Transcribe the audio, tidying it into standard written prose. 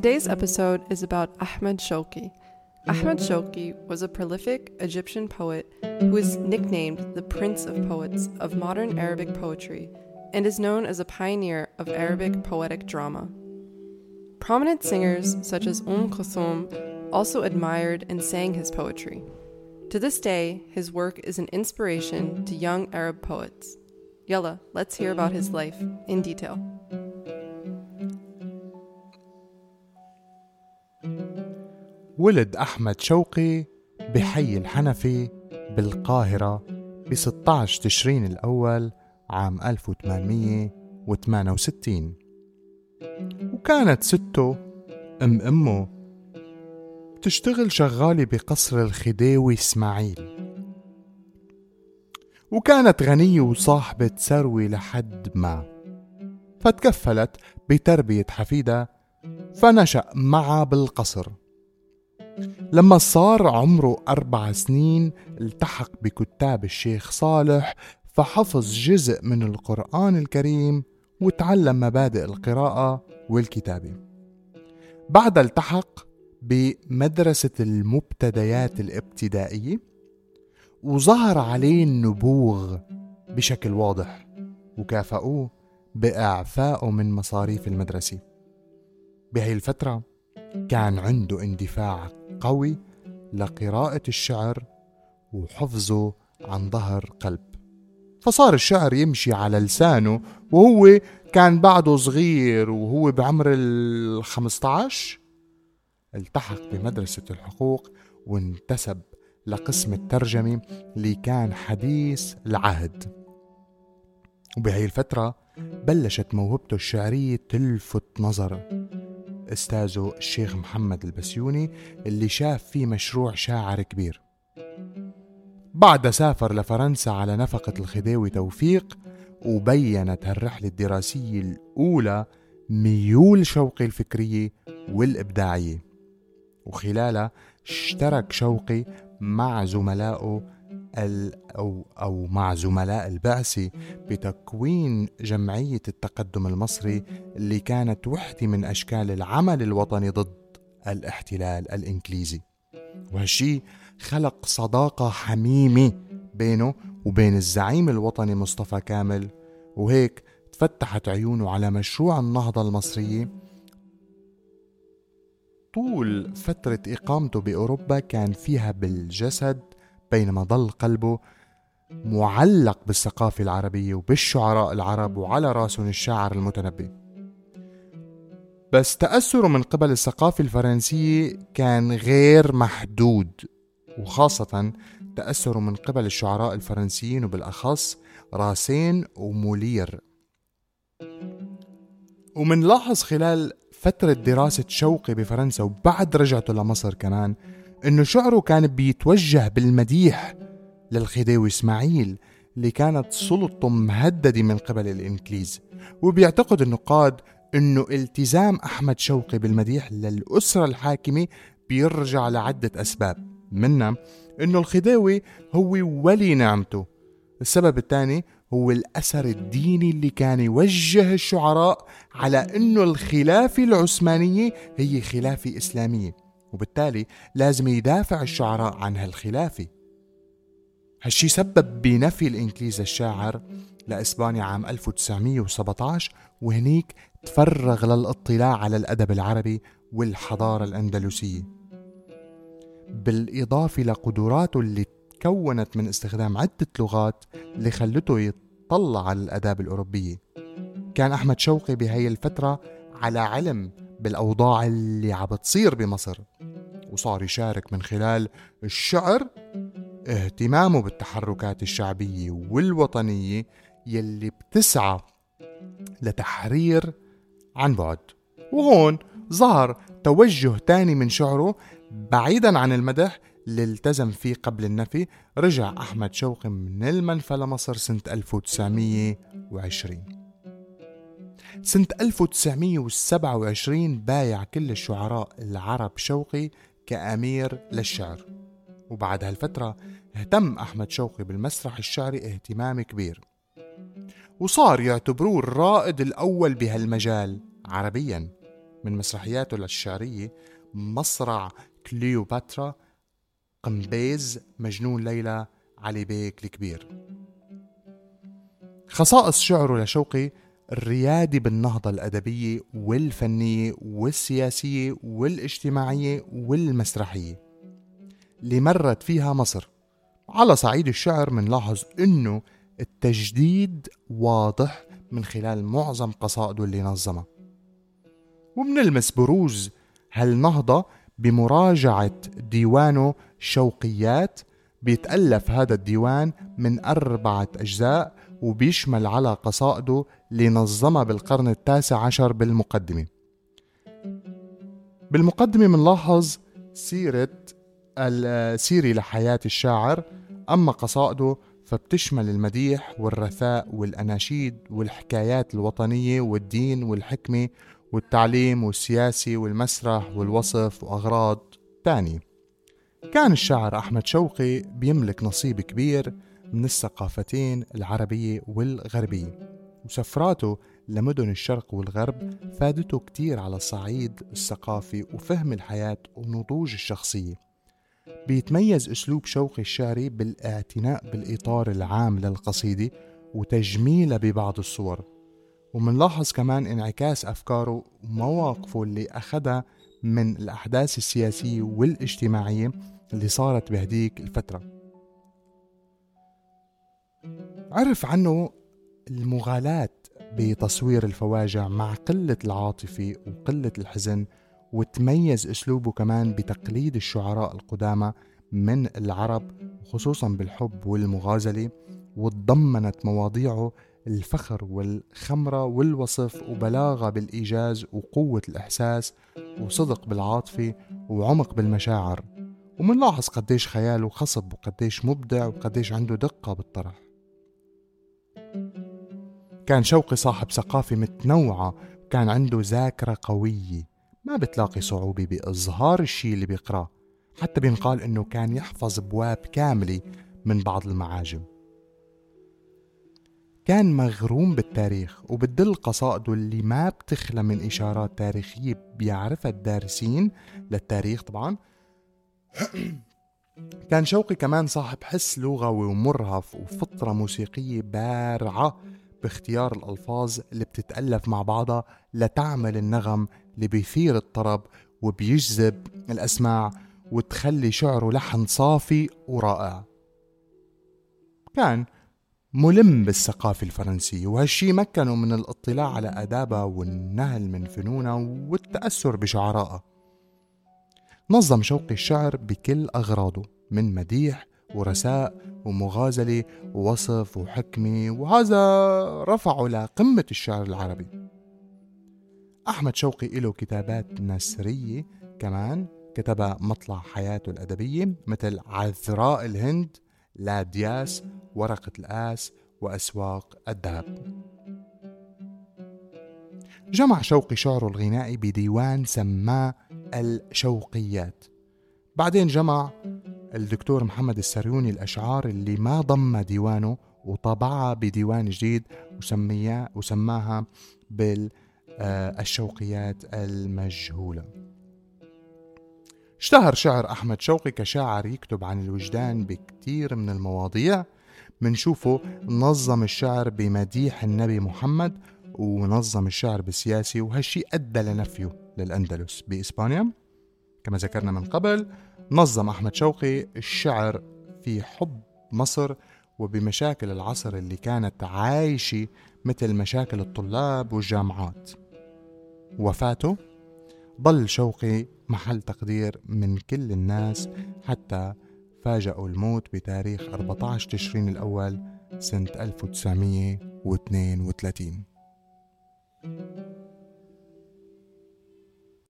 Today's episode is about Ahmed Shawqi. Ahmed Shawqi was a prolific Egyptian poet who is nicknamed the Prince of Poets of modern Arabic poetry and is known as a pioneer of Arabic poetic drama. Prominent singers such as Kulthum also admired and sang his poetry. To this day, his work is an inspiration to young Arab poets. Yalla, let's hear about his life in detail. ولد أحمد شوقي بحي الحنفي بالقاهرة ب 16 تشرين الأول عام 1868، وكانت سته أمه بتشتغل شغالة بقصر الخديوي إسماعيل، وكانت غنية وصاحبة ثروة لحد ما فتكفلت بتربية حفيدة فنشأ معها بالقصر. لما صار عمره 4 سنين التحق بكتاب الشيخ صالح فحفظ جزء من القرآن الكريم وتعلم مبادئ القراءة والكتابة. بعد التحق بمدرسة المبتديات الابتدائية وظهر عليه النبوغ بشكل واضح وكافأوه بإعفائه من مصاريف المدرسة. بهي الفترة كان عنده اندفاع قوي لقراءة الشعر وحفظه عن ظهر قلب، فصار الشعر يمشي على لسانه وهو كان بعده صغير. وهو بعمر 15 التحق بمدرسة الحقوق وانتسب لقسم الترجمة اللي كان حديث العهد، وبهي الفترة بلشت موهبته الشعرية تلفت نظره أستاذه الشيخ محمد البسيوني اللي شاف فيه مشروع شاعر كبير. بعد سافر لفرنسا على نفقة الخديوي توفيق، وبينت هالرحلة الدراسية الأولى ميول شوقي الفكرية والإبداعية، وخلالها اشترك شوقي مع زملائه مع زملاء البعثي بتكوين جمعية التقدم المصري اللي كانت وحدة من أشكال العمل الوطني ضد الاحتلال الإنجليزي، وهالشي خلق صداقة حميمة بينه وبين الزعيم الوطني مصطفى كامل، وهيك تفتحت عيونه على مشروع النهضة المصرية. طول فترة إقامته بأوروبا كان فيها بالجسد، بينما ظل قلبه معلق بالثقافة العربية وبالشعراء العرب وعلى راسهم الشاعر المتنبي. بس تأثره من قبل الثقافة الفرنسية كان غير محدود، وخاصة تأثره من قبل الشعراء الفرنسيين وبالأخص راسين ومولير. ومنلاحظ خلال فترة دراسة شوقي بفرنسا وبعد رجعته لمصر كمان إنه شعره كان بيتوجه بالمديح للخديوي إسماعيل اللي كانت سلطته مهددة من قبل الإنجليز، وبيعتقد النقاد إنه التزام أحمد شوقي بالمديح للأسرة الحاكمة بيرجع لعدة أسباب، منها إنه الخديوي هو ولي نعمته. السبب الثاني هو الأثر الديني اللي كان يوجه الشعراء على إنه الخلافة العثمانية هي خلافة إسلامية، وبالتالي لازم يدافع الشعراء عن هالخلافة. هالشي سبب بنفي الإنجليز الشاعر لإسبانيا عام 1917، وهنيك تفرغ للاطلاع على الأدب العربي والحضارة الأندلسية. بالإضافة لقدراته اللي تكونت من استخدام عدة لغات اللي خلته يطلع على الآداب الأوروبية، كان أحمد شوقي بهاي الفترة على علم بالأوضاع اللي عبتصير بمصر، وصار يشارك من خلال الشعر اهتمامه بالتحركات الشعبية والوطنية يلي بتسعى لتحرير عن بعد. وهون ظهر توجه تاني من شعره بعيدا عن المدح اللي التزم فيه قبل النفي. رجع أحمد شوقي من المنفى لمصر سنة 1920. سنة 1927 بايع كل الشعراء العرب شوقي كأمير للشعر، وبعد هالفترة اهتم أحمد شوقي بالمسرح الشعري اهتمام كبير، وصار يعتبروه الرائد الأول بهالمجال عربيا، من مسرحياته الشعرية مصرع كليوباترا، قنبيز، مجنون ليلى، علي بيك الكبير. خصائص شعره لشوقي الريادي بالنهضة الأدبية والفنية والسياسية والاجتماعية والمسرحية اللي مرت فيها مصر. على صعيد الشعر منلاحظ إنه التجديد واضح من خلال معظم قصائده اللي نظمها، ومنلمس بروز هالنهضة بمراجعة ديوانه شوقيات. بيتألف هذا الديوان من 4 أجزاء وبيشمل على قصائده اللي نظمها بالقرن 19 بالمقدمة. بالمقدمة منلاحظ السيرة لحياة الشاعر، أما قصائده فبتشمل المديح والرثاء والأناشيد والحكايات الوطنية والدين والحكمة والتعليم والسياسي والمسرح والوصف وأغراض تانية. كان الشاعر أحمد شوقي بيملك نصيب كبير من الثقافتين العربية والغربية، وسفراته لمدن الشرق والغرب فادته كتير على الصعيد الثقافي وفهم الحياة ونضوج الشخصية. بيتميز أسلوب شوقي الشعري بالاعتناء بالإطار العام للقصيدة وتجميله ببعض الصور، ومنلاحظ كمان انعكاس أفكاره ومواقفه اللي أخدها من الأحداث السياسية والاجتماعية اللي صارت بهديك الفترة. عرف عنه المغالاة بتصوير الفواجع مع قلة العاطفة وقلة الحزن، وتميز أسلوبه كمان بتقليد الشعراء القدامى من العرب خصوصا بالحب والمغازلة، وتضمنت مواضيعه الفخر والخمرة والوصف وبلاغة بالإيجاز وقوة الإحساس وصدق بالعاطفة وعمق بالمشاعر. ومنلاحظ قديش خياله خصب وقديش مبدع وقديش عنده دقة بالطرح. كان شوقي صاحب ثقافة متنوعة، كان عنده ذاكرة قوية، ما بتلاقي صعوبة بإظهار الشيء اللي بيقراه، حتى بينقال إنه كان يحفظ بواب كاملة من بعض المعاجم. كان مغروم بالتاريخ، وبتدل قصائده اللي ما بتخلى من إشارات تاريخية بيعرفها الدارسين للتاريخ طبعا. كان شوقي كمان صاحب حس لغوي ومرهف وفطرة موسيقية بارعة باختيار الألفاظ اللي بتتألف مع بعضها لتعمل النغم اللي بيثير الطرب وبيجذب الأسماع وتخلي شعره لحن صافي ورائع. كان ملم بالثقافة الفرنسية، وهالشي مكنه من الاطلاع على آدابها والنهل من فنونها والتأثر بشعرائها. نظم شوقي الشعر بكل أغراضه، من مديح ورساء ومغازلة ووصف وحكمة، وهذا رفعه لقمة الشعر العربي. أحمد شوقي له كتابات نثرية كمان كتبها مطلع حياته الأدبية، مثل عذراء الهند، لا دياس، ورقة الآس، وأسواق الذهب. جمع شوقي شعره الغنائي بديوان سماه الشوقيات. بعدين جمع الدكتور محمد السريوني الأشعار اللي ما ضم ديوانه وطبعها بديوان جديد وسماها بالشوقيات المجهولة. اشتهر شعر أحمد شوقي كشاعر يكتب عن الوجدان بكتير من المواضيع. منشوفه نظم الشعر بمديح النبي محمد، ونظم الشعر بالسياسي، وهالشي أدى لنفيه للأندلس بإسبانيا كما ذكرنا من قبل. نظم أحمد شوقي الشعر في حب مصر وبمشاكل العصر اللي كانت عايشة، مثل مشاكل الطلاب والجامعات. وفاته ضل شوقي محل تقدير من كل الناس، حتى فاجأوا الموت بتاريخ 14 تشرين الأول سنة 1932.